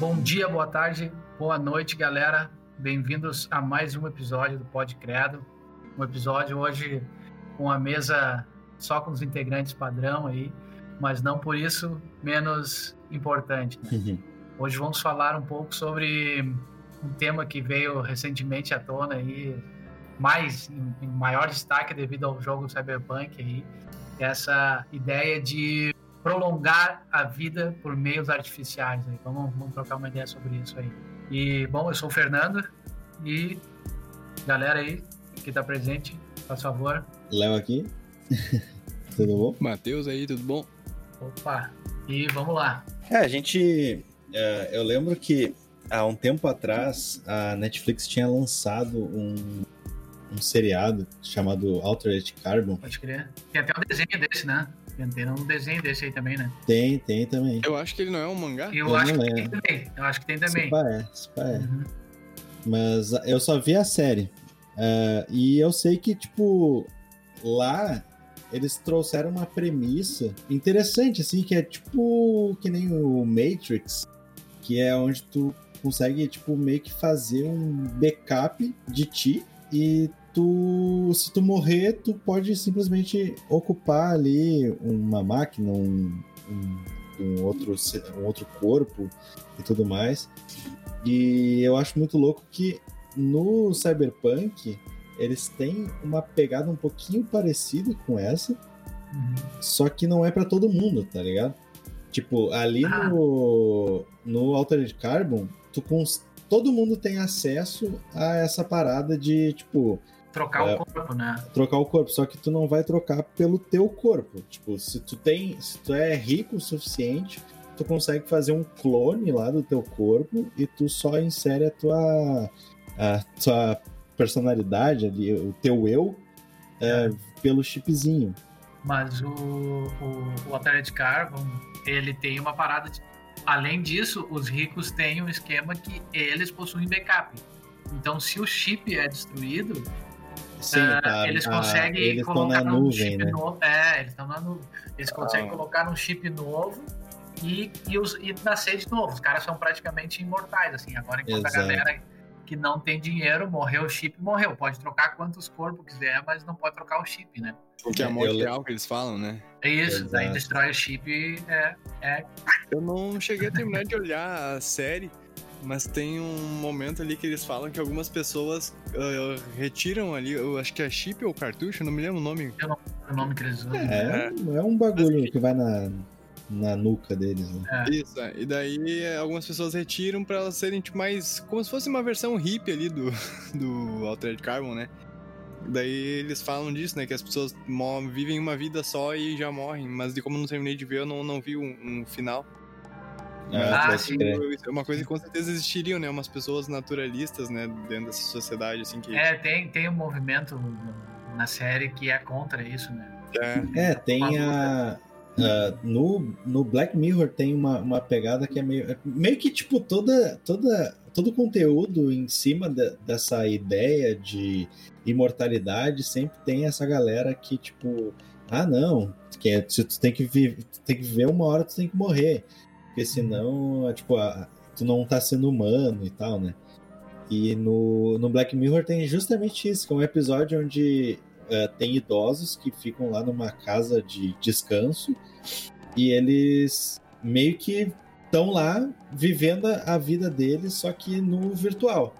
Bom dia, boa tarde, boa noite, galera. Bem-vindos a mais um episódio do Pod Credo. Um episódio hoje com a mesa só com os integrantes padrão aí, mas não por isso menos importante, né? Uhum. Hoje vamos falar um pouco sobre um tema que veio recentemente à tona aí, mais em maior destaque devido ao jogo Cyberpunk aí, essa ideia de prolongar a vida por meios artificiais, né? Então, vamos trocar uma ideia sobre isso aí. E, bom, eu sou o Fernando e galera aí que tá presente, faz favor. Léo aqui, tudo bom? Matheus aí, tudo bom? Opa, e vamos lá. Eu lembro que há um tempo atrás a Netflix tinha lançado um seriado chamado Altered Carbon. Pode crer. Tem até um desenho desse, né? Tem um desenho desse aí também, né? Tem também. Eu acho que ele não é um mangá? Eu acho que tem também. Se pá é. Uhum. Mas eu só vi a série. E eu sei que, tipo, lá eles trouxeram uma premissa interessante, assim, que é tipo que nem o Matrix, que é onde tu consegue, tipo, meio que fazer um backup de ti e se tu morrer, tu pode simplesmente ocupar ali uma máquina, um outro corpo e tudo mais. E eu acho muito louco que no Cyberpunk eles têm uma pegada um pouquinho parecida com essa, só que não é pra todo mundo, tá ligado? Tipo, ali no Altered Carbon, todo mundo tem acesso a essa parada de, tipo, trocar o corpo, né? Trocar o corpo, só que tu não vai trocar pelo teu corpo. Tipo, se tu é rico o suficiente, tu consegue fazer um clone lá do teu corpo e tu só insere a tua personalidade ali, o teu eu, pelo chipzinho. Mas o Altered Carbon, ele tem uma parada de... Além disso, os ricos têm um esquema que eles possuem backup. Então, se o chip é destruído... Sim, eles conseguem eles colocar na nuvem, chip, né? Novo. É, eles estão na nuvem. Eles conseguem colocar um chip novo e nascer de novo. Os caras são praticamente imortais, assim. Agora, enquanto a galera que não tem dinheiro, morreu o chip, morreu. Pode trocar quantos corpos quiser, mas não pode trocar o chip, né? Porque é a morte real que eles falam, né? É isso, daí destrói o chip e... Eu não cheguei a terminar de olhar a série... Mas tem um momento ali que eles falam que algumas pessoas retiram ali, eu acho que é chip ou cartucho, não me lembro o nome. Eu não lembro o nome que eles usam. É um bagulho que vai na nuca deles, né? É. Isso, e daí algumas pessoas retiram pra elas serem tipo, mais... Como se fosse uma versão hippie ali do Altered Carbon, né? Daí eles falam disso, né? Que as pessoas vivem uma vida só e já morrem. Mas de como eu não terminei de ver, eu não vi um final. É uma coisa que com certeza existiriam, né? Umas pessoas naturalistas, né? Dentro dessa sociedade, assim, que... tem um movimento na série que é contra isso, né? Tem no Black Mirror tem uma pegada que é meio que, tipo, todo o conteúdo em cima dessa ideia de imortalidade sempre tem essa galera que, tipo... Ah, não! Se tu tem que viver uma hora, tu tem que morrer. Porque senão, tipo, tu não tá sendo humano e tal, né? E no Black Mirror tem justamente isso, que é um episódio onde tem idosos que ficam lá numa casa de descanso e eles meio que estão lá vivendo a vida deles, só que no virtual.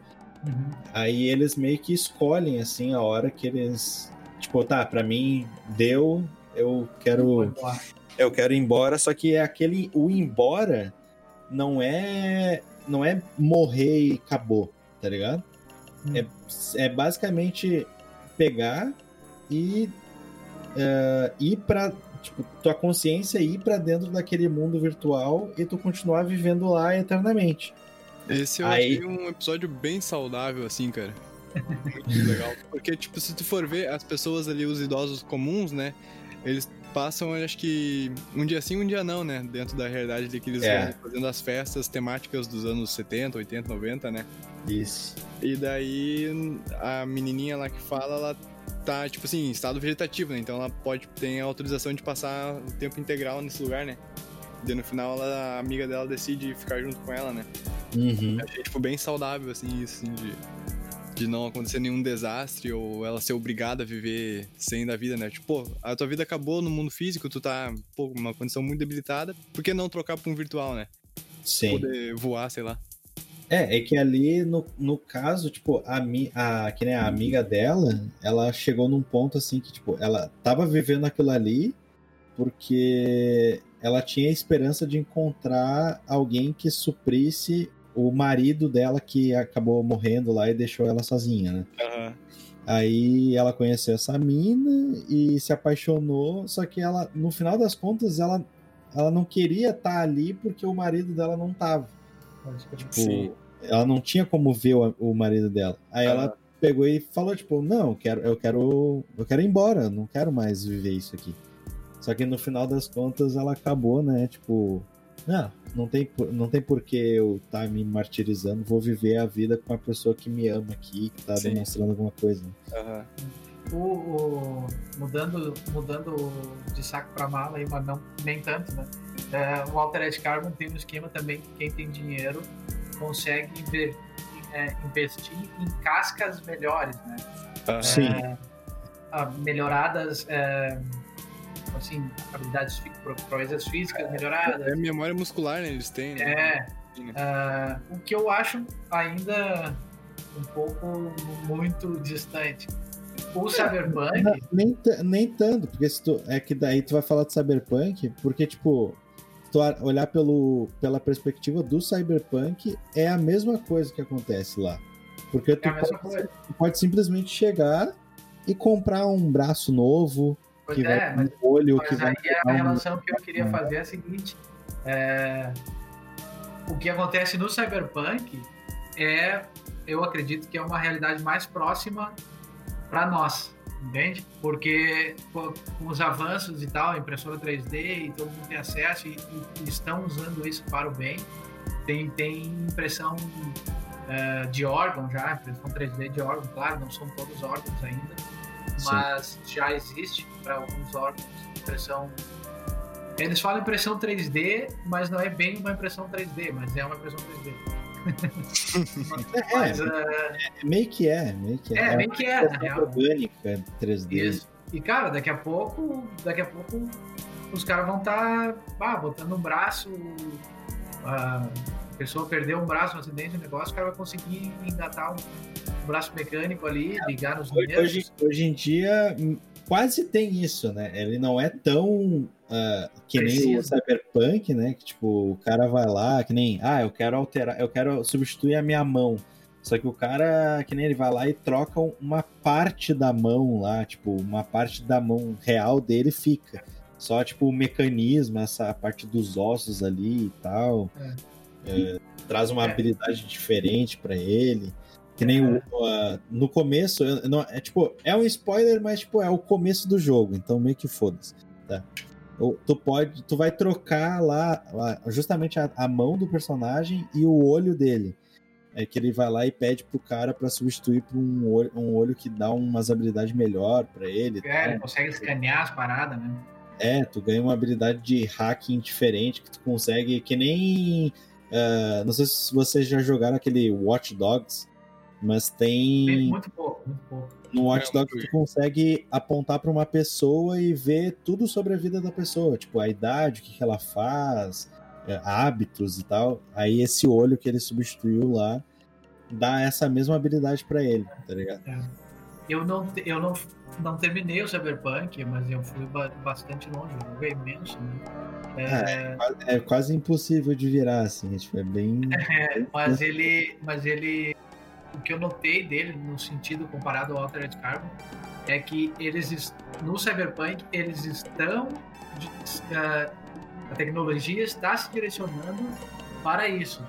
Uhum. Aí eles meio que escolhem, assim, a hora que eles... Tipo, tá, pra mim deu, eu quero ir embora, só que o embora não é morrer e acabou, tá ligado? É basicamente pegar e ir pra, tipo, tua consciência ir pra dentro daquele mundo virtual e tu continuar vivendo lá eternamente. Esse achei um episódio bem saudável, assim, cara. Muito legal. Porque, tipo, se tu for ver as pessoas ali, os idosos comuns, né, eles passam, acho que um dia sim, um dia não, né? Dentro da realidade de que eles vão fazendo as festas temáticas dos anos 70, 80, 90, né? Isso. E daí a menininha lá que fala, ela tá, tipo assim, em estado vegetativo, né? Então ela tem a autorização de passar o tempo integral nesse lugar, né? Daí no final ela, a amiga dela decide ficar junto com ela, né? Uhum. Achei, tipo, bem saudável, assim, isso, assim, de não acontecer nenhum desastre ou ela ser obrigada a viver sem da vida, né? Tipo, pô, a tua vida acabou no mundo físico, tu tá, pô, numa condição muito debilitada, por que não trocar pra um virtual, né? Sim. Poder voar, sei lá. É que ali, no caso, tipo, que nem a amiga dela, ela chegou num ponto, assim, que, tipo, ela tava vivendo aquilo ali porque ela tinha a esperança de encontrar alguém que suprisse o marido dela que acabou morrendo lá e deixou ela sozinha, né? Uhum. Aí ela conheceu essa mina e se apaixonou, só que ela, no final das contas, ela não queria estar ali porque o marido dela não tava. Tipo, sim. Ela não tinha como ver o marido dela. Aí ela pegou e falou, tipo, não, eu quero ir embora, eu não quero mais viver isso aqui. Só que no final das contas ela acabou, né? Tipo, não tem por que eu estar me martirizando, vou viver a vida com uma pessoa que me ama aqui, que tá sim. demonstrando alguma coisa. Né? Uhum. Mudando de saco pra mala aí, mas não, nem tanto, né? O Altered Carbon tem um esquema também que quem tem dinheiro consegue investir em cascas melhores, né? Sim. Melhoradas... assim, habilidades, proezas físicas melhoradas. É memória muscular, né? Eles têm, né? O que eu acho ainda um pouco, muito distante. O Cyberpunk... Nem tanto, porque se tu... É que daí tu vai falar de Cyberpunk, porque, tipo, se tu olhar pela perspectiva do Cyberpunk, é a mesma coisa que acontece lá. Porque tu pode simplesmente chegar e comprar um braço novo, pois é, mas a relação que eu queria fazer é a seguinte, o que acontece no Cyberpunk eu acredito que é uma realidade mais próxima para nós, entende? Porque com os avanços e tal, impressora 3D e todo mundo tem acesso e estão usando isso para o bem, tem impressão de órgão já, impressão 3D de órgão, claro, não são todos órgãos ainda, mas sim. já existe para alguns órgãos impressão. Eles falam impressão 3D, mas não é bem uma impressão 3D, mas é uma impressão 3D. Meio que é orgânica 3D. Isso. E cara, daqui a pouco os caras vão estar botando um braço, a pessoa perdeu um braço no acidente, o negócio, o cara vai conseguir engatar um braço mecânico ali, ligar nos dedos. Hoje em dia quase tem isso, né? Ele não é tão que nem o Cyberpunk, né? Que tipo, o cara vai lá, que nem, eu quero substituir a minha mão. Só que o cara, que nem ele vai lá e troca uma parte da mão lá, tipo, uma parte da mão real dele fica. Só tipo o mecanismo, essa parte dos ossos ali e tal. Traz uma habilidade diferente pra ele. Que nem no começo, é um spoiler, mas tipo, é o começo do jogo, então meio que foda-se. Tá? Tu vai trocar lá justamente a mão do personagem e o olho dele. É que ele vai lá e pede pro cara pra substituir por um olho que dá umas habilidades melhor pra ele. Tá? Ele consegue escanear as paradas, né? Tu ganha uma habilidade de hacking diferente que tu consegue, que nem... não sei se vocês já jogaram aquele Watch Dogs, mas tem... Muito pouco. No Watch Dogs tu consegue apontar pra uma pessoa e ver tudo sobre a vida da pessoa, tipo, a idade, o que ela faz, hábitos e tal. Aí esse olho que ele substituiu lá dá essa mesma habilidade pra ele, tá ligado? Eu não terminei o Cyberpunk, mas eu fui bastante longe, eu joguei imenso, né? É quase impossível de virar, assim, tipo, é bem... Mas ele... O que eu notei dele, no sentido comparado ao Altered Carbon, é que no Cyberpunk, eles estão... A tecnologia está se direcionando para isso.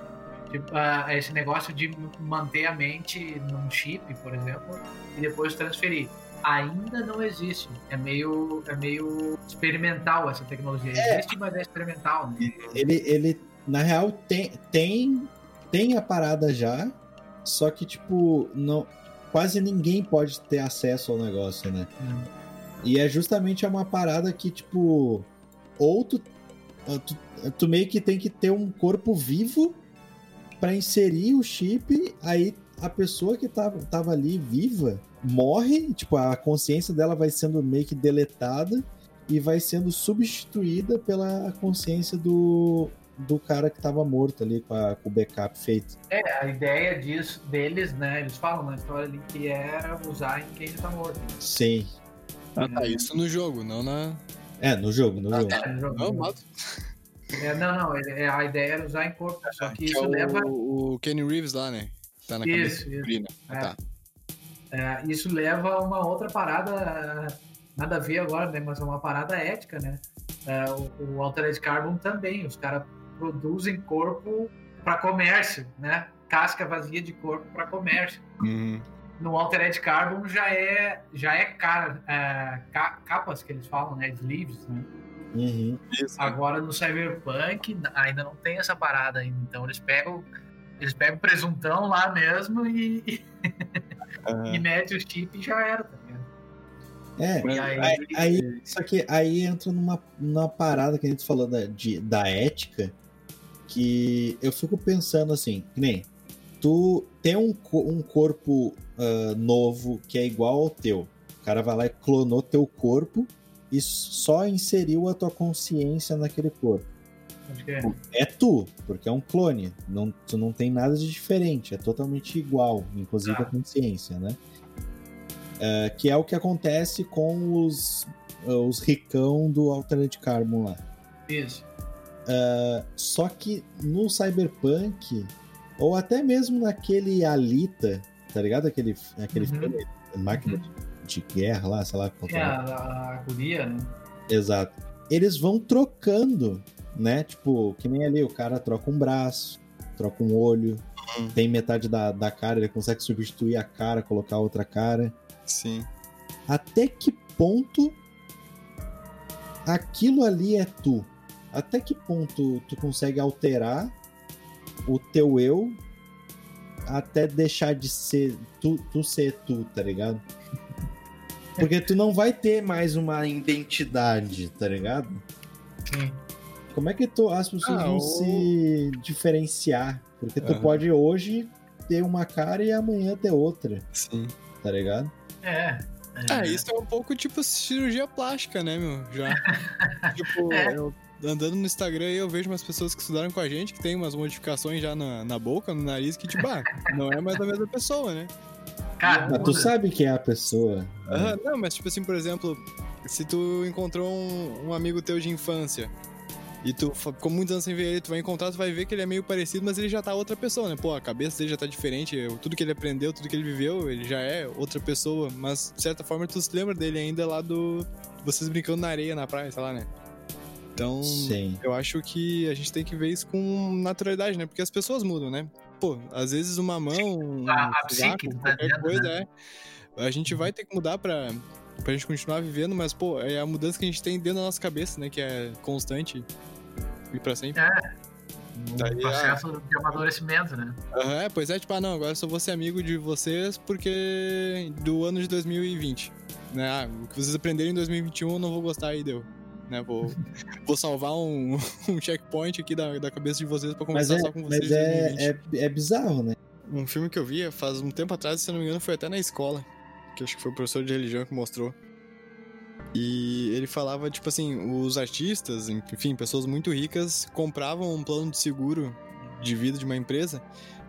Tipo, esse negócio de manter a mente num chip, por exemplo, e depois transferir. Ainda não existe. É meio experimental essa tecnologia. Existe, mas é experimental. Né? Ele na real, tem a parada já, só que, tipo, não, quase ninguém pode ter acesso ao negócio, né? E é justamente uma parada que, tipo, ou tu Tu meio que tem que ter um corpo vivo pra inserir o chip, aí a pessoa que tava ali viva morre, tipo, a consciência dela vai sendo meio que deletada e vai sendo substituída pela consciência do cara que tava morto ali com o backup feito. É, a ideia deles, né, eles falam na história ali que era usar em quem já tá morto. Sim. Ah, tá, isso no jogo, não na... É, no jogo. É, no jogo. Não, mato. É, não, a ideia era usar em corpo, só que isso é leva... O Kenny Reeves lá, né? Tá na isso, cabeça. Isso. É. Ah, tá. É, isso leva a uma outra parada, nada a ver agora, né? Mas é uma parada ética, né? É, o Altered Carbon também, os caras produzem corpo para comércio, né? Casca vazia de corpo para comércio. No Altered Carbon já é capas que eles falam, né? Sleeves, né? Uhum. Agora no Cyberpunk ainda não tem essa parada ainda, então eles pegam o presuntão lá mesmo e metem o chip e já era, tá vendo? Só que aí entra numa parada que a gente falou da ética, que eu fico pensando assim, que nem tu tem um corpo novo que é igual ao teu, o cara vai lá e clonou teu corpo e só inseriu a tua consciência naquele corpo. É tu, porque é um clone. Não, tu não tem nada de diferente. É totalmente igual, inclusive a consciência, né? Que é o que acontece com os ricão do Altered Carbon lá. Isso. Só que no Cyberpunk, ou até mesmo naquele Alita, tá ligado? Aquele filme, máquina de guerra lá, sei lá. É, a agonia, né? Exato. Eles vão trocando, né? Tipo, que nem ali, o cara troca um braço, troca um olho, tem metade da cara, ele consegue substituir a cara, colocar outra cara. Sim. Até que ponto aquilo ali é tu? Até que ponto tu consegue alterar o teu eu até deixar de ser tu ser tu, tá ligado? Porque tu não vai ter mais uma identidade, tá ligado? Sim. Como é que as pessoas vão se diferenciar? Porque tu pode hoje ter uma cara e amanhã ter outra. Sim. Tá ligado? É. Isso é um pouco tipo cirurgia plástica, né, meu? Já. Tipo, eu andando no Instagram aí, eu vejo umas pessoas que estudaram com a gente, que tem umas modificações já na boca, no nariz, que tipo, não é mais a mesma pessoa, né? Mas tu sabe quem é a pessoa. Não, mas tipo assim, por exemplo, se tu encontrou um amigo teu de infância e tu ficou muitos anos sem ver ele, tu vai encontrar, tu vai ver que ele é meio parecido, mas ele já tá outra pessoa, né? Pô, a cabeça dele já tá diferente, tudo que ele aprendeu, tudo que ele viveu, ele já é outra pessoa, mas de certa forma tu se lembra dele ainda lá do... vocês brincando na areia, na praia, sei lá, né? Então, sim. Eu acho que a gente tem que ver isso com naturalidade, né? Porque as pessoas mudam, né? Pô, às vezes uma mão, psique, qualquer coisa, né? A gente vai ter que mudar pra gente continuar vivendo, mas, pô, é a mudança que a gente tem dentro da nossa cabeça, né? Que é constante e pra sempre. O processo de amadurecimento, né? Pois é, tipo, agora eu só vou ser amigo de vocês porque do ano de 2020, né? O que vocês aprenderem em 2021 eu não vou gostar, aí deu. Né, vou salvar um checkpoint aqui da cabeça de vocês pra conversar só com vocês. Mas é bizarro, né? Um filme que eu vi faz um tempo atrás, se eu não me engano, foi até na escola, que acho que foi o professor de religião que mostrou. E ele falava, tipo assim, os artistas, enfim, pessoas muito ricas, compravam um plano de seguro de vida de uma empresa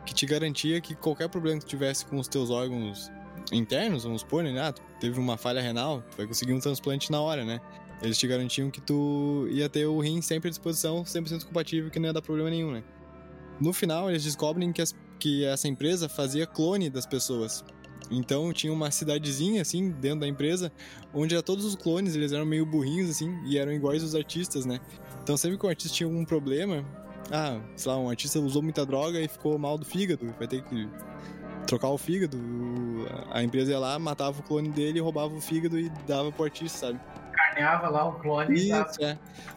que te garantia que qualquer problema que tivesse com os teus órgãos internos, vamos supor, né? Teve uma falha renal, vai conseguir um transplante na hora, né? Eles te garantiam que tu ia ter o rim sempre à disposição, 100% compatível, que não ia dar problema nenhum, né? No final, eles descobrem que essa empresa fazia clone das pessoas. Então, tinha uma cidadezinha, assim, dentro da empresa, onde já todos os clones, eles eram meio burrinhos, assim, e eram iguais aos artistas, né? Então, sempre que o artista tinha algum problema... sei lá, um artista usou muita droga e ficou mal do fígado, vai ter que trocar o fígado. A empresa ia lá, matava o clone dele, roubava o fígado e dava pro artista, sabe? Carneava lá o clone. Isso,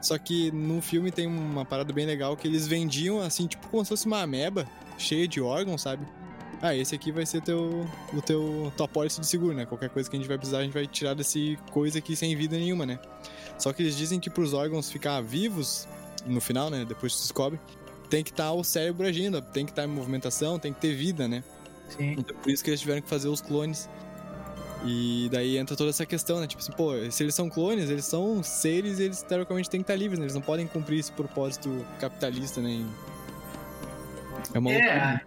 Só que no filme tem uma parada bem legal que eles vendiam, assim, tipo como se fosse uma ameba cheia de órgãos, sabe? Esse aqui vai ser tua apólice de seguro, né? Qualquer coisa que a gente vai precisar, a gente vai tirar desse coisa aqui sem vida nenhuma, né? Só que eles dizem que pros órgãos ficar vivos, no final, né? Depois tu descobre. Tem que estar o cérebro agindo, tem que estar em movimentação, tem que ter vida, né? Sim. Então, por isso que eles tiveram que fazer os clones. E daí entra toda essa questão, né? Tipo assim, pô, se eles são clones, eles são seres e eles teoricamente têm que estar livres, né? Eles não podem cumprir esse propósito capitalista, né? É uma loucura.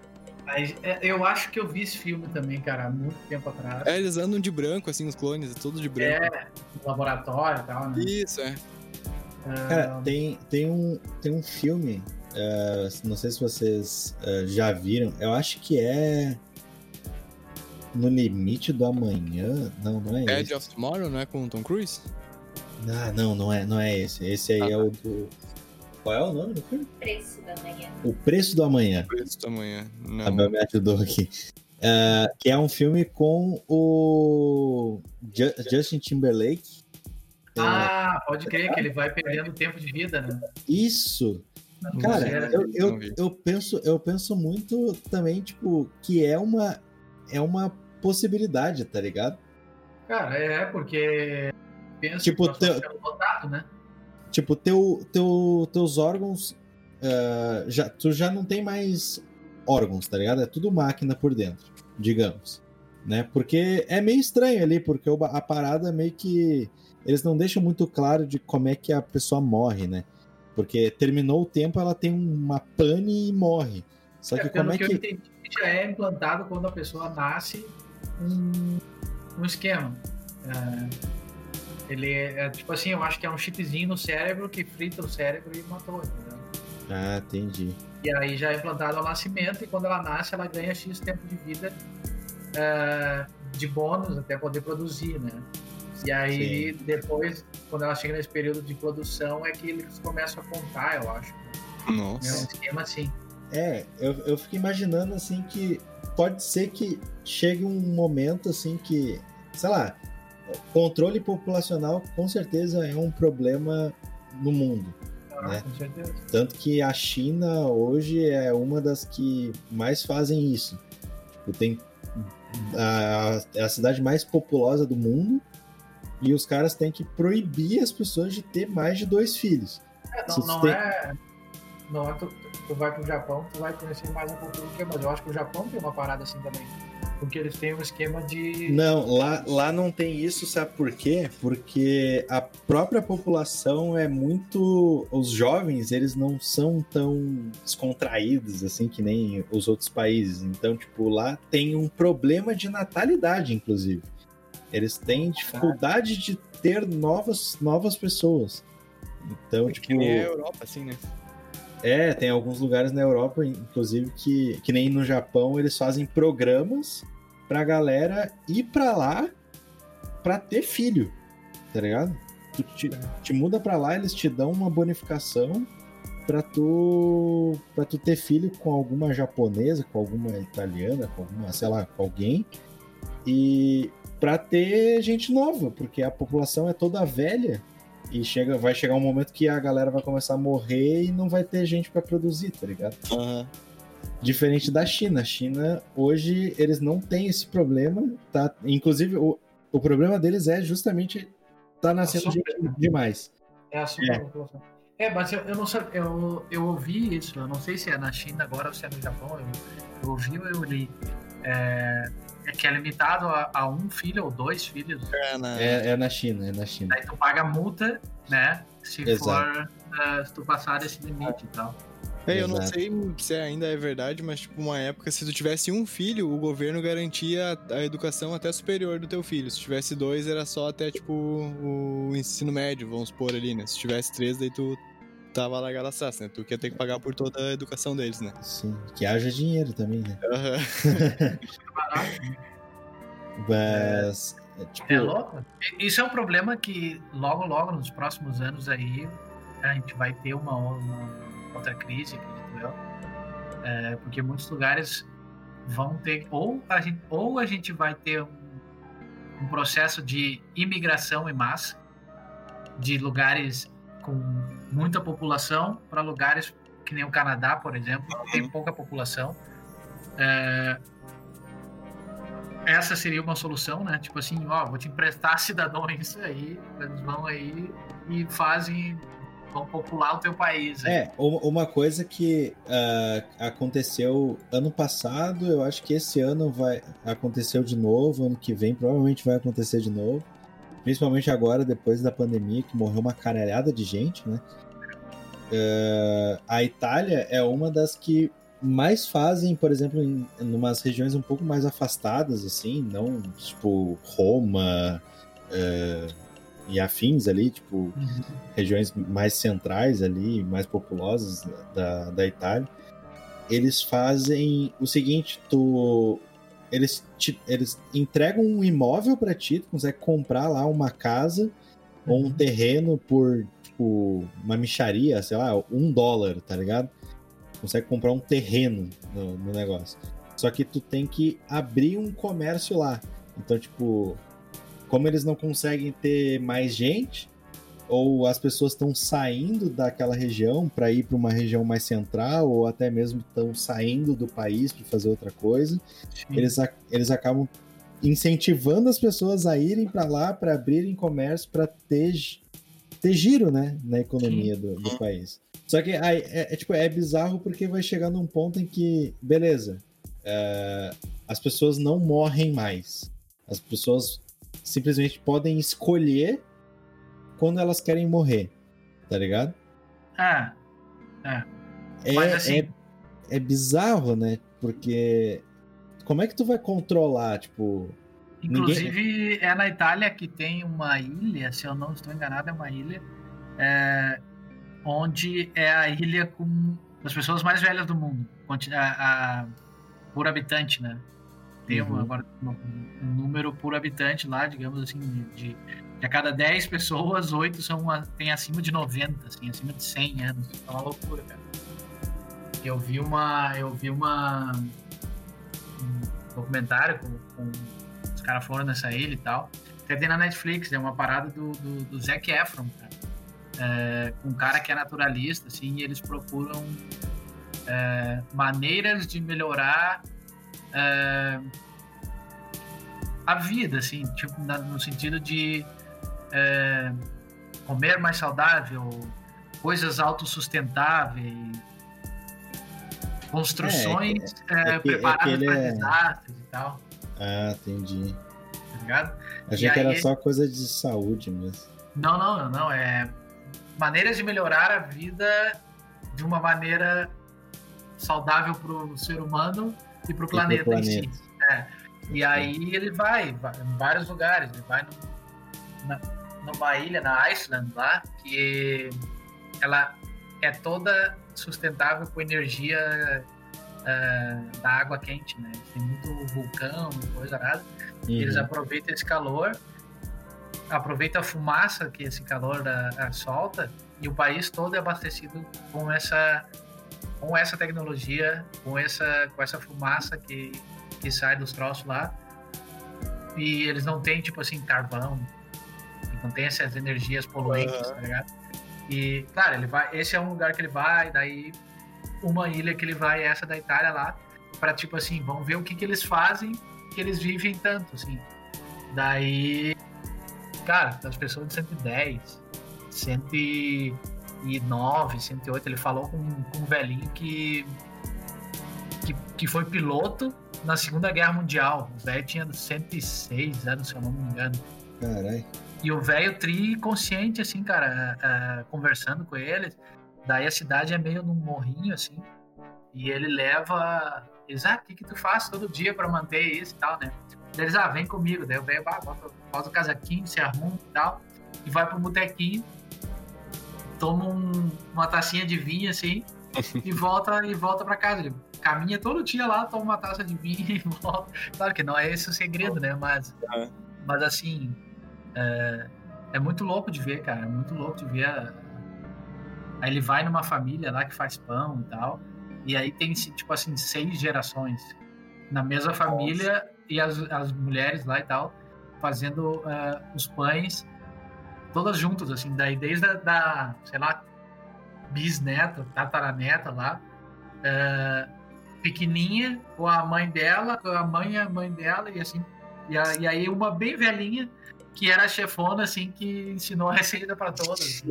Mas eu acho que eu vi esse filme também, cara, há muito tempo atrás. É, eles andam de branco, assim, os clones, todos de branco. É, no laboratório e tal, né? Isso, é. Cara, tem um filme, não sei se vocês já viram, eu acho que é... No Limite do Amanhã? Não, não é esse. Edge of Tomorrow, não é com o Tom Cruise? Ah, não é esse. Esse aí é o do... Qual é o nome do filme? O Preço do Amanhã. Não. A Bel me ajudou aqui. Que é um filme com o Justin Timberlake. Ah, pode crer que ele vai perdendo tempo de vida, né? Isso! Não, cara, eu penso muito também, tipo, que é uma possibilidade, tá ligado? Cara, porque... Penso tipo, que nós estamos lotado, né? Tipo, teus órgãos, tu já não tem mais órgãos, tá ligado? É tudo máquina por dentro, digamos, né? Porque é meio estranho ali, porque a parada meio que... Eles não deixam muito claro de como é que a pessoa morre, né? Porque terminou o tempo, ela tem uma pane e morre. Só que como é que... Eu entendi, já é implantado quando a pessoa nasce um esquema. Ele é, tipo assim, eu acho que é um chipzinho no cérebro que frita o cérebro e matou, entendeu? Ah, entendi. E aí já é implantado ao nascimento e quando ela nasce, ela ganha X tempo de vida de bônus até poder produzir, né? E aí, sim, depois, quando ela chega nesse período de produção, é que eles começam a contar, eu acho. Nossa. É um esquema assim. É, eu fico imaginando, assim, que pode ser que chegue um momento, assim, que, sei lá... Controle populacional, com certeza, é um problema no mundo. Né? Com certeza. Tanto que a China, hoje, é uma das que mais fazem isso. Tem a cidade mais populosa do mundo e os caras têm que proibir as pessoas de ter mais de 2 filhos. Tu vai pro Japão, tu vai conhecer mais um pouco do que, mas eu acho que o Japão tem uma parada assim também. Porque eles têm um esquema de... Não, lá não tem isso, sabe por quê? Porque a própria população é muito... Os jovens, eles não são tão descontraídos, assim, que nem os outros países. Então, tipo, lá tem um problema de natalidade, inclusive. Eles têm dificuldade de ter novas pessoas. Então, tipo... Que nem a Europa, assim, né? É, tem alguns lugares na Europa, inclusive, que nem no Japão, eles fazem programas pra galera ir pra lá pra ter filho, tá ligado? Tu te muda pra lá, eles te dão uma bonificação pra tu ter filho com alguma japonesa, com alguma italiana, com alguma, sei lá, com alguém, e pra ter gente nova, porque a população é toda velha. E vai chegar um momento que a galera vai começar a morrer e não vai ter gente pra produzir, tá ligado? Uhum. Diferente da China. A China, hoje, eles não têm esse problema, tá? Inclusive, o problema deles é justamente tá nascendo demais. É a superpopulação. É, mas eu não sabia, eu ouvi isso, eu não sei se é na China agora ou se é no Japão, eu ouvi ou eu li. É que é limitado a 1 filho ou 2 filhos. É na China. Aí tu paga multa, né? Se Exato. For se tu passar esse limite e tal. É, eu não sei se ainda é verdade, mas tipo, uma época, se tu tivesse 1 filho, o governo garantia a educação até superior do teu filho. Se tivesse 2, era só até tipo o ensino médio, vamos supor ali, né? Se tivesse 3, daí tu tava largado assassin, né? Tu que ia ter que pagar por toda a educação deles, né? Sim, que haja dinheiro também, né? Uhum. Mas... Tipo... É louco. Isso é um problema que logo, nos próximos anos aí, a gente vai ter uma outra crise, acredito eu. Porque muitos lugares vão ter... Ou a gente vai ter um processo de imigração em massa de lugares com muita população para lugares que nem o Canadá, por exemplo, que tem pouca população. Essa seria uma solução, né? Tipo assim, vou te emprestar cidadãos aí, eles vão aí e fazem vão popular o teu país. Hein? É, uma coisa que aconteceu ano passado, eu acho que esse ano vai aconteceu de novo, ano que vem provavelmente vai acontecer de novo, principalmente agora, depois da pandemia, que morreu uma caralhada de gente, né? A Itália é uma das que mais fazem, por exemplo, em umas regiões um pouco mais afastadas, assim, não, tipo, Roma... e afins ali, tipo, regiões mais centrais ali, mais populosas da Itália, eles fazem o seguinte, eles entregam um imóvel pra ti, tu consegue comprar lá uma casa ou um terreno por, tipo, uma micharia, sei lá, $1, tá ligado? Tu consegue comprar um terreno no negócio. Só que tu tem que abrir um comércio lá. Então, tipo... Como eles não conseguem ter mais gente, ou as pessoas estão saindo daquela região para ir para uma região mais central, ou até mesmo estão saindo do país para fazer outra coisa, eles acabam incentivando as pessoas a irem para lá, para abrirem comércio, para ter giro, né, na economia do país. Só que aí, tipo, é bizarro porque vai chegar num ponto em que, beleza, as pessoas não morrem mais. As pessoas... simplesmente podem escolher quando elas querem morrer, tá ligado? Mas assim... é bizarro, né? Porque como é que tu vai controlar, tipo... Inclusive, ninguém... é na Itália que tem uma ilha, se eu não estou enganado, é uma ilha, onde é a ilha com as pessoas mais velhas do mundo, por habitante, né? Tem agora um número por habitante lá, digamos assim, de a cada 10 pessoas, 8 tem acima de 90, assim, acima de 100 anos. É uma loucura, cara. Eu vi um documentário com os caras foram nessa ilha e tal. Até tem na Netflix, é uma parada do Zac Efron, cara. Um cara que é naturalista, assim, e eles procuram maneiras de melhorar a vida, assim, tipo, no sentido de comer mais saudável, coisas autossustentáveis, construções preparadas para desastres e tal. Ah, entendi. Tá ligado? Achei que era só coisa de saúde mesmo. Não. É maneiras de melhorar a vida de uma maneira saudável para o ser humano e pro planeta em si. É. E aí ele vai em vários lugares, ele vai numa ilha, na Iceland lá, que ela é toda sustentável com energia da água quente, né? Tem muito vulcão e coisa nada. Eles aproveitam esse calor, aproveitam a fumaça que esse calor solta, e o país todo é abastecido com essa tecnologia, com essa fumaça que sai dos troços lá. E eles não têm, tipo assim, carvão, não tem essas energias poluentes, tá ligado? E, claro, esse é um lugar que ele vai, daí uma ilha que ele vai, essa da Itália lá, pra, tipo assim, vamos ver o que eles fazem, que eles vivem tanto, assim. Daí, cara, as pessoas de 110, 109, 108, ele falou com um velhinho que foi piloto na Segunda Guerra Mundial. O velho tinha 106 anos, se eu não me engano. Caralho. E o velho consciente, assim, cara, conversando com eles. Daí a cidade é meio num morrinho, assim. E ele leva... Eles, o que tu faz todo dia pra manter isso e tal, né? Eles, vem comigo. Daí o velho, bota o casaquinho, se arruma e tal. E vai pro botequinho. Toma uma tacinha de vinho, assim, e volta pra casa. Ele caminha todo dia lá, toma uma taça de vinho e volta. Claro que não é esse o segredo, né? Mas assim, é muito louco de ver, cara. É muito louco de ver. Aí ele vai numa família lá que faz pão e tal, e aí tem, tipo assim, 6 gerações na mesma família. Nossa. E as mulheres lá e tal, fazendo os pães, todas juntas, assim, daí desde a sei lá, bisneta, tataraneta lá, pequenininha, com a mãe dela, e assim, e aí uma bem velhinha, que era a chefona, assim, que ensinou a receita pra todos.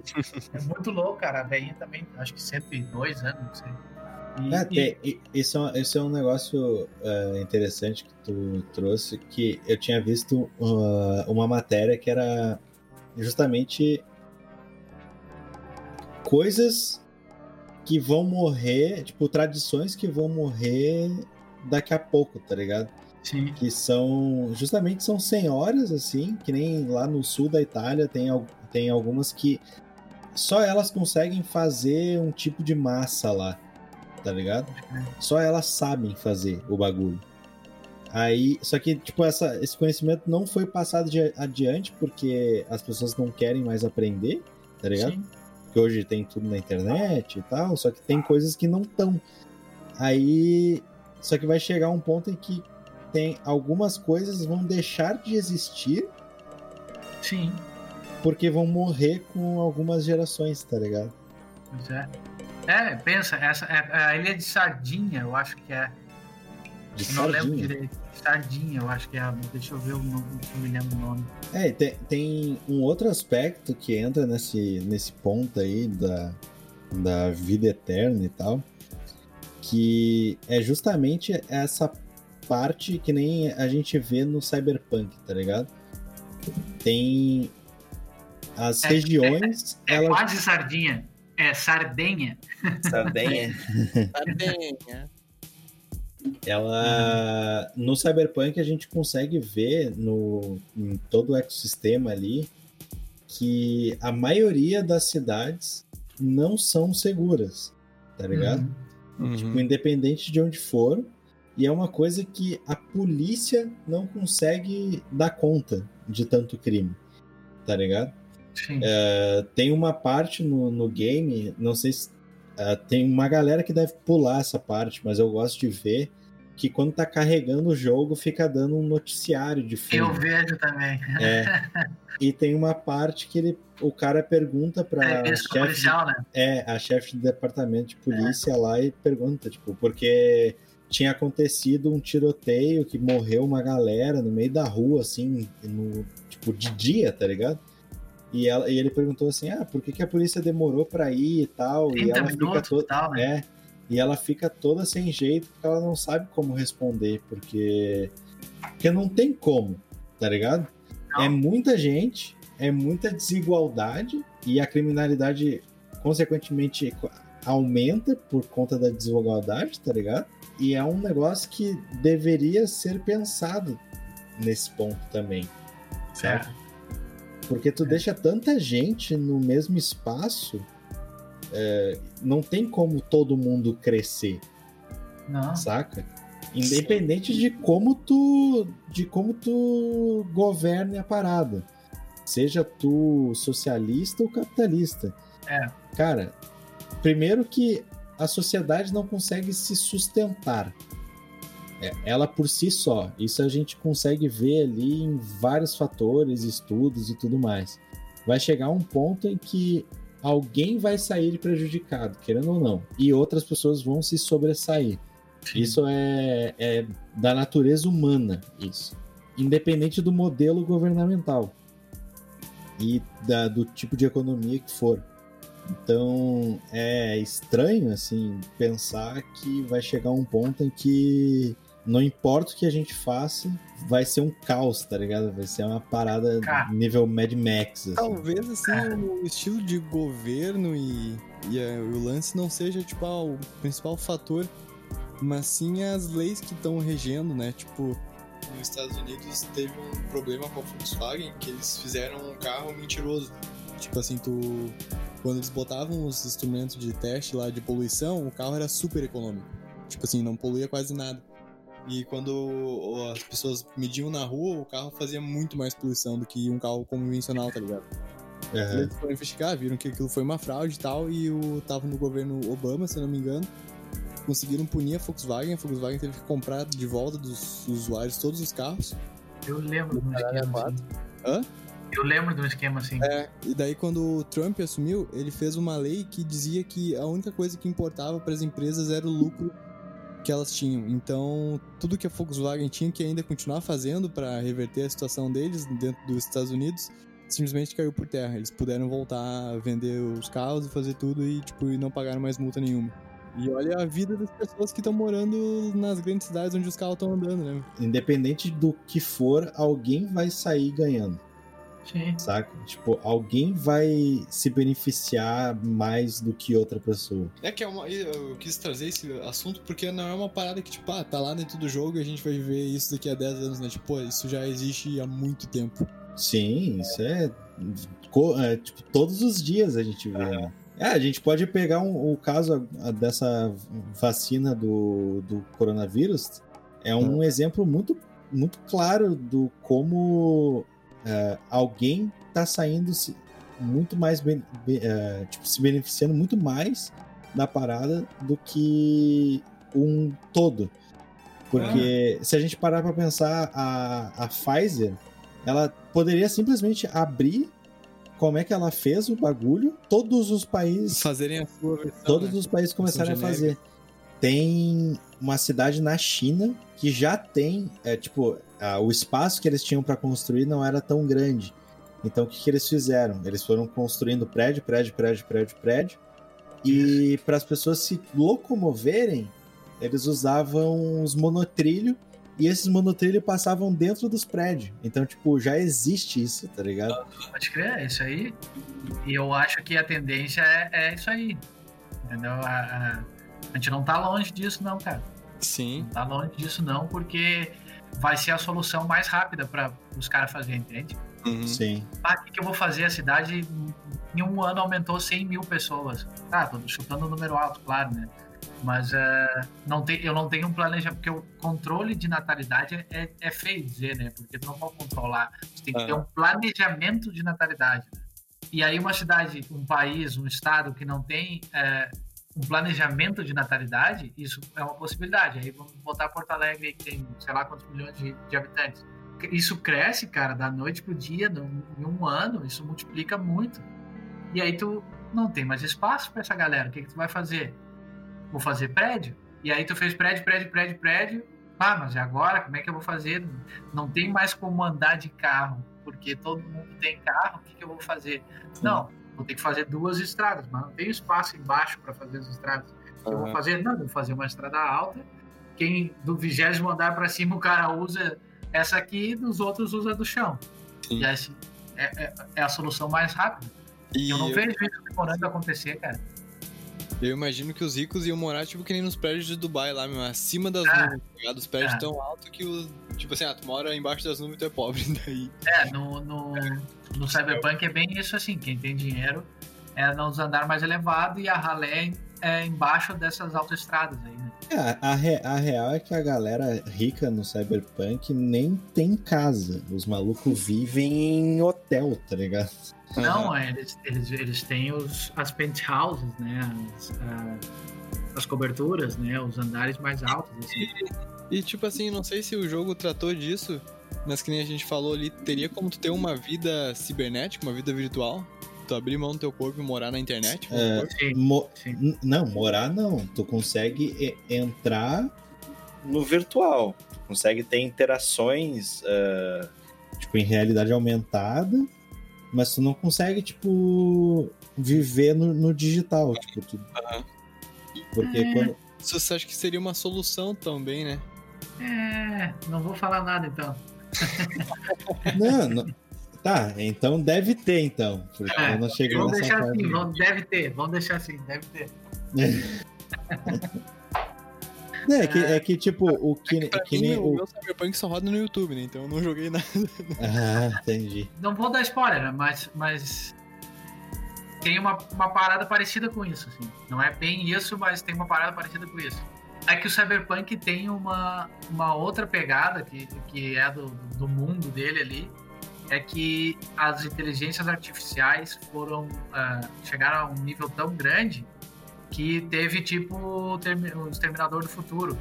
É muito louco, cara. A velhinha também, acho que 102 anos, não sei. Isso é um negócio interessante que tu trouxe, que eu tinha visto uma matéria que era justamente coisas que vão morrer, tipo, tradições que vão morrer daqui a pouco, tá ligado? Sim. Que são, justamente são senhoras, assim, que nem lá no sul da Itália tem algumas que só elas conseguem fazer um tipo de massa lá, tá ligado? Só elas sabem fazer o bagulho. Aí, só que, tipo, esse conhecimento não foi passado adiante porque as pessoas não querem mais aprender, tá ligado? Sim. Porque hoje tem tudo na internet e tal, só que tem coisas que não estão. Aí, só que vai chegar um ponto em que tem algumas coisas vão deixar de existir. Sim. Porque vão morrer com algumas gerações, tá ligado? Pois é. É, pensa, essa a ilha de Sardinha, eu acho que é. De não Sardinha? Lembro direito. Sardinha, eu acho que é. Deixa eu ver o nome, não me lembro o nome. É, tem um outro aspecto que entra nesse ponto aí da vida eterna e tal, que é justamente essa parte que nem a gente vê no Cyberpunk, tá ligado? Tem as regiões... É quase Sardinha. É Sardenha. Sardenha. Sardenha. Ela... No Cyberpunk a gente consegue ver em todo o ecossistema ali que a maioria das cidades não são seguras, tá ligado? Uhum. Tipo, independente de onde for. E é uma coisa que a polícia não consegue dar conta de tanto crime, tá ligado? Sim. Tem uma parte no game, não sei se... tem uma galera que deve pular essa parte, mas eu gosto de ver que quando tá carregando o jogo fica dando um noticiário de filme. Eu vejo também. E tem uma parte que o cara pergunta pra a chefe do departamento de polícia lá e pergunta, tipo, porque tinha acontecido um tiroteio que morreu uma galera no meio da rua, assim, tipo, de dia, tá ligado? E ele perguntou assim, por que a polícia demorou pra ir e tal? E ela, fica toda sem jeito, porque ela não sabe como responder, porque não tem como, tá ligado? Não. É muita gente, é muita desigualdade, e a criminalidade, consequentemente, aumenta por conta da desigualdade, tá ligado? E é um negócio que deveria ser pensado nesse ponto também, certo? Sabe? Porque tu deixa tanta gente no mesmo espaço, não tem como todo mundo crescer, não. Saca? Independente de como tu governe a parada, seja tu socialista ou capitalista. Cara, primeiro que a sociedade não consegue se sustentar, ela por si só. Isso a gente consegue ver ali em vários fatores, estudos e tudo mais. Vai chegar um ponto em que alguém vai sair prejudicado, querendo ou não, e outras pessoas vão se sobressair. Isso é da natureza humana, isso, independente do modelo governamental e do tipo de economia que for. Então, é estranho, assim, pensar que vai chegar um ponto em que não importa o que a gente faça, vai ser um caos, tá ligado? Vai ser uma parada nível Mad Max, assim. Talvez, assim, o estilo de governo e o lance não seja, tipo, o principal fator, mas sim as leis que estão regendo, né? Tipo, nos Estados Unidos teve um problema com a Volkswagen, que eles fizeram um carro mentiroso. Tipo assim, quando eles botavam os instrumentos de teste lá de poluição, o carro era super econômico. Tipo assim, não poluía quase nada. E quando as pessoas mediam na rua, o carro fazia muito mais poluição do que um carro convencional, tá ligado? Uhum. Eles foram investigar, viram que aquilo foi uma fraude e tal, e tava no governo Obama, se não me engano. Conseguiram punir a Volkswagen. A Volkswagen teve que comprar de volta dos usuários todos os carros. Eu lembro. Eu lembro de um esquema assim. E daí quando o Trump assumiu, ele fez uma lei que dizia que a única coisa que importava para as empresas era o lucro que elas tinham. Então, tudo que a Volkswagen tinha que ainda continuar fazendo para reverter a situação deles dentro dos Estados Unidos, simplesmente caiu por terra. Eles puderam voltar a vender os carros e fazer tudo e, tipo, não pagaram mais multa nenhuma. E olha a vida das pessoas que estão morando nas grandes cidades onde os carros estão andando, né? Independente do que for, alguém vai sair ganhando. Sim. Saca? Tipo, alguém vai se beneficiar mais do que outra pessoa. É que é uma... eu quis trazer esse assunto porque não é uma parada que, tipo, ah, tá lá dentro do jogo e a gente vai ver isso daqui a 10 anos, né? Tipo, pô, isso já existe há muito tempo. Sim, isso é tipo, todos os dias a gente vê, né? É, a gente pode pegar o caso dessa vacina do coronavírus, é um exemplo muito, muito claro do como alguém está saindo muito mais, tipo, se beneficiando muito mais da parada do que um todo. Porque se a gente parar para pensar, a Pfizer, ela poderia simplesmente abrir como é que ela fez o bagulho, todos os países... fazerem a sua versão, todos, né? Os países começaram a fazer. Tem uma cidade na China que já tem, tipo, o espaço que eles tinham para construir não era tão grande. Então, o que eles fizeram? Eles foram construindo prédio, e para as pessoas se locomoverem, eles usavam os monotrilhos, e esses monotrilhos passavam dentro dos prédios. Então, tipo, já existe isso, tá ligado? Pode crer, é isso aí. E eu acho que a tendência é isso aí. Entendeu? A gente não tá longe disso, não, cara. Sim. Não tá longe disso, não, porque vai ser a solução mais rápida pra os caras fazerem, entende? Uhum. Sim. Ah, o que eu vou fazer? A cidade, em um ano, aumentou 100 mil pessoas. Ah, tô chutando um número alto, claro, né? Mas eu não tenho um planejamento, porque o controle de natalidade é feio dizer, né? Porque tu não pode controlar, tu tem que ter um planejamento de natalidade. Né? E aí uma cidade, um país, um estado que não tem um planejamento de natalidade, isso é uma possibilidade. Aí vamos botar Porto Alegre, que tem sei lá quantos milhões de habitantes. Isso cresce, cara, da noite pro dia, em um ano, isso multiplica muito. E aí tu não tem mais espaço para essa galera, o que tu vai fazer? Vou fazer prédio, e aí tu fez prédio, ah, mas agora como é que eu vou fazer? Não tem mais como andar de carro, porque todo mundo tem carro, o que eu vou fazer? Não, vou ter que fazer 2 estradas, mas não tem espaço embaixo para fazer as estradas. O que eu vou fazer? Não, vou fazer uma estrada alta, quem do 20º andar para cima o cara usa essa aqui, e dos outros usa do chão. Sim. E essa é a solução mais rápida. E eu não vejo isso demorando a acontecer, cara. Eu imagino que os ricos iam morar, tipo, que nem nos prédios de Dubai lá, mesmo, acima das nuvens, ligado? Os prédios tão altos que os... Tipo assim, tu mora embaixo das nuvens e tu é pobre, daí... No Cyberpunk é bem isso, assim, quem tem dinheiro é nos andares mais elevados e a ralé é embaixo dessas autoestradas aí, né? A real é que a galera rica no Cyberpunk nem tem casa. Os malucos vivem em hotel, tá ligado? Não, eles têm as penthouses, né? As coberturas, né? Os andares mais altos. Assim. E tipo assim, não sei se o jogo tratou disso, mas que nem a gente falou ali, teria como tu ter uma vida cibernética, uma vida virtual? Tu abrir mão do teu corpo e morar na internet? Sim. Não, morar não. Tu consegue entrar no virtual. Tu consegue ter interações tipo, em realidade aumentada. Mas tu não consegue, tipo, viver no digital, tipo, tu... Porque quando... Isso você acha que seria uma solução também, né? Não vou falar nada, então. não. Tá, então deve ter, então. Porque eu não cheguei nessa parte. Assim, vamos deixar assim, deve ter. É que tipo, o que, é que nem o meu Cyberpunk só roda no YouTube, né? Então eu não joguei nada. Ah, entendi. Não vou dar spoiler, mas tem uma parada parecida com isso, assim. Não é bem isso, mas tem uma parada parecida com isso. É que o Cyberpunk tem uma outra pegada que é do mundo dele ali, é que as inteligências artificiais chegaram a um nível tão grande que teve, tipo, o Exterminador do Futuro.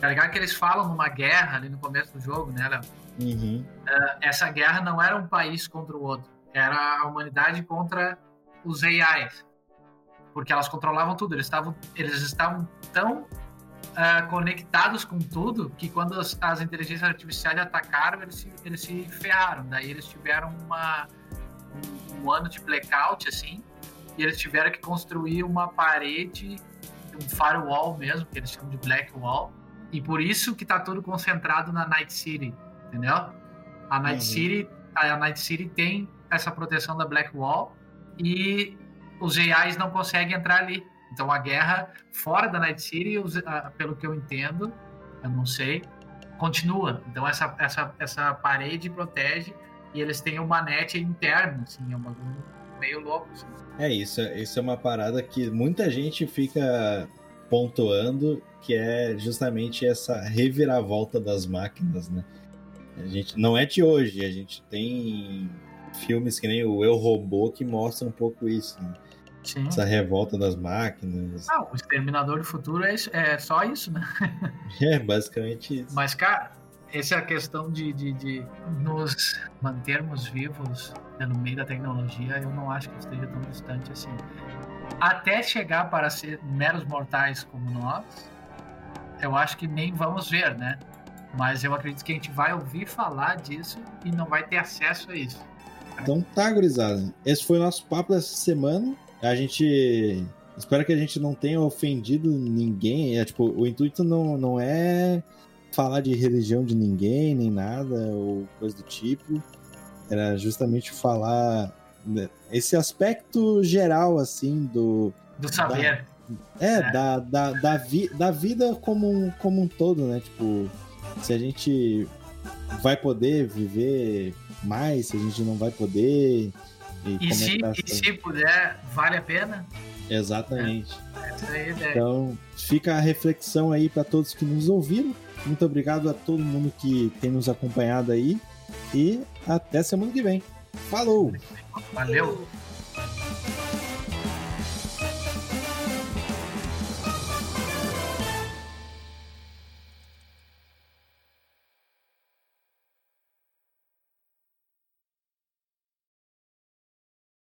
Tá ligado que eles falam numa guerra ali no começo do jogo, né, Léo? Uhum. Essa guerra não era um país contra o outro. Era a humanidade contra os AIs. Porque elas controlavam tudo. Eles estavam tão conectados com tudo, que quando as inteligências artificiais atacaram, eles se ferraram. Daí eles tiveram um ano de blackout, assim, e eles tiveram que construir uma parede, um firewall mesmo, que eles chamam de black wall, e por isso que tá tudo concentrado na Night City, entendeu? A Night City, a Night City tem essa proteção da black wall e os AIs não conseguem entrar ali. Então, a guerra fora da Night City, pelo que eu entendo, eu não sei, continua. Então, essa parede protege e eles têm uma net interna, assim, é um bagulho meio louco. Assim. É isso é uma parada que muita gente fica pontuando, que é justamente essa reviravolta das máquinas, né? A gente, não é de hoje, a gente tem filmes que nem o Eu Robô que mostram um pouco isso, né? Sim. Essa revolta das máquinas. Ah, o Exterminador do Futuro é, isso, é só isso, né? É, basicamente isso. Mas, cara, essa é a questão de nos mantermos vivos no meio da tecnologia, eu não acho que esteja tão distante assim. Até chegar para ser meros mortais como nós, eu acho que nem vamos ver, né? Mas eu acredito que a gente vai ouvir falar disso e não vai ter acesso a isso. Então tá, gurizada. Esse foi o nosso papo dessa semana. A gente... Espero que a gente não tenha ofendido ninguém. É, tipo, o intuito não é falar de religião de ninguém, nem nada, ou coisa do tipo. Era justamente falar esse aspecto geral, assim, do saber. Da vida como um todo, né? Tipo, se a gente vai poder viver mais, se a gente não vai poder... E se puder, vale a pena? Exatamente. Então, fica a reflexão aí para todos que nos ouviram. Muito obrigado a todo mundo que tem nos acompanhado aí. E até semana que vem. Falou! Valeu!